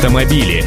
Автомобили.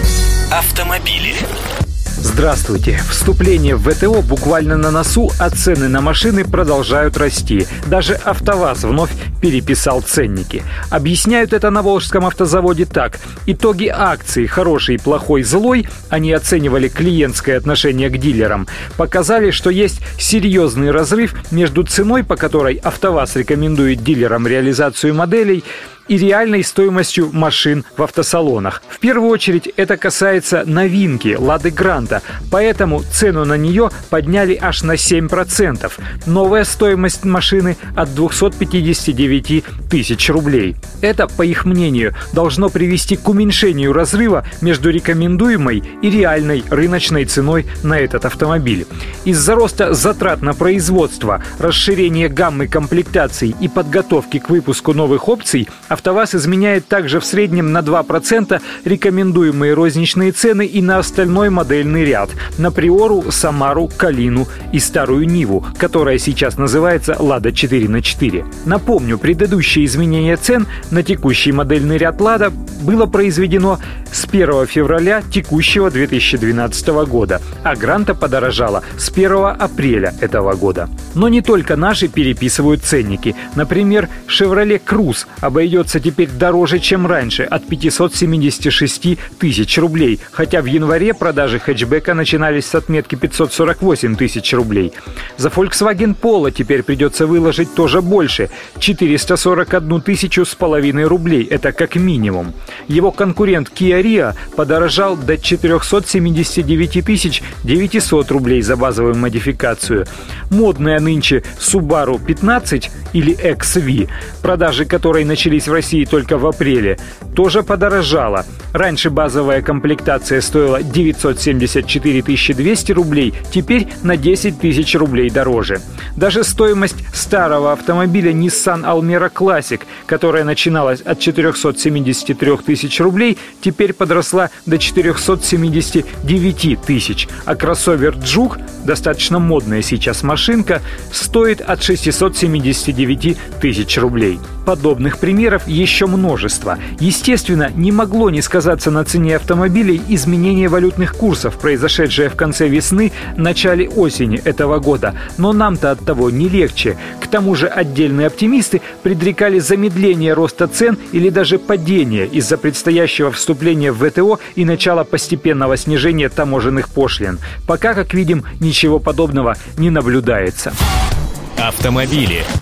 Здравствуйте! Вступление в ВТО буквально на носу, а цены на машины продолжают расти. Даже АвтоВАЗ вновь переписал ценники. Объясняют это на Волжском автозаводе так. Итоги акции «Хороший, плохой, злой» — они оценивали клиентское отношение к дилерам — показали, что есть серьезный разрыв между ценой, по которой АвтоВАЗ рекомендует дилерам реализацию моделей, и реальной стоимостью машин в автосалонах. В первую очередь это касается новинки «Лады Гранта», поэтому цену на нее подняли аж на 7%. Новая стоимость машины от 259 тысяч рублей. Это, по их мнению, должно привести к уменьшению разрыва между рекомендуемой и реальной рыночной ценой на этот автомобиль. Из-за роста затрат на производство, расширения гаммы комплектаций и подготовки к выпуску новых опций АвтоВАЗ изменяет также в среднем на 2% рекомендуемые розничные цены и на остальной модельный ряд – на Приору, Самару, Калину и старую Ниву, которая сейчас называется «Лада 4х4». Напомню, предыдущее изменение цен на текущий модельный ряд «Лада» было произведено с 1 февраля текущего 2012 года, а «Гранта» подорожала с 1 апреля этого года. Но не только наши переписывают ценники. Например, Chevrolet Cruze обойдется теперь дороже, чем раньше, от 576 тысяч рублей, хотя в январе продажи хэтчбека начинались с отметки 548 тысяч рублей. За Volkswagen Polo теперь придется выложить тоже больше – 441 тысячу с половиной рублей, это как минимум. Его конкурент Kia Rio подорожал до 479 900 рублей за базовую модификацию. Модная нынче Subaru XV или XV, продажи которой начались в России только в апреле, тоже подорожала. Раньше базовая комплектация стоила 974 200 рублей, теперь на 10 тысяч рублей дороже. Даже стоимость старого автомобиля Nissan Almera Classic, которая начиналась от 473 тысяч рублей, теперь подросла до 479 тысяч, а кроссовер Джук, достаточно модная сейчас машинка, стоит от 679 тысяч рублей. Подобных примеров еще множество. Естественно, не могло не сказаться на цене автомобилей изменение валютных курсов, произошедшее в конце весны, начале осени этого года. Но нам-то от того не легче. К тому же отдельные оптимисты предрекали замедление роста цен или даже падение из-за предстоящего вступления в ВТО и начала постепенного снижения таможенных пошлин. Пока, как видим, ничего подобного не наблюдается. Автомобили.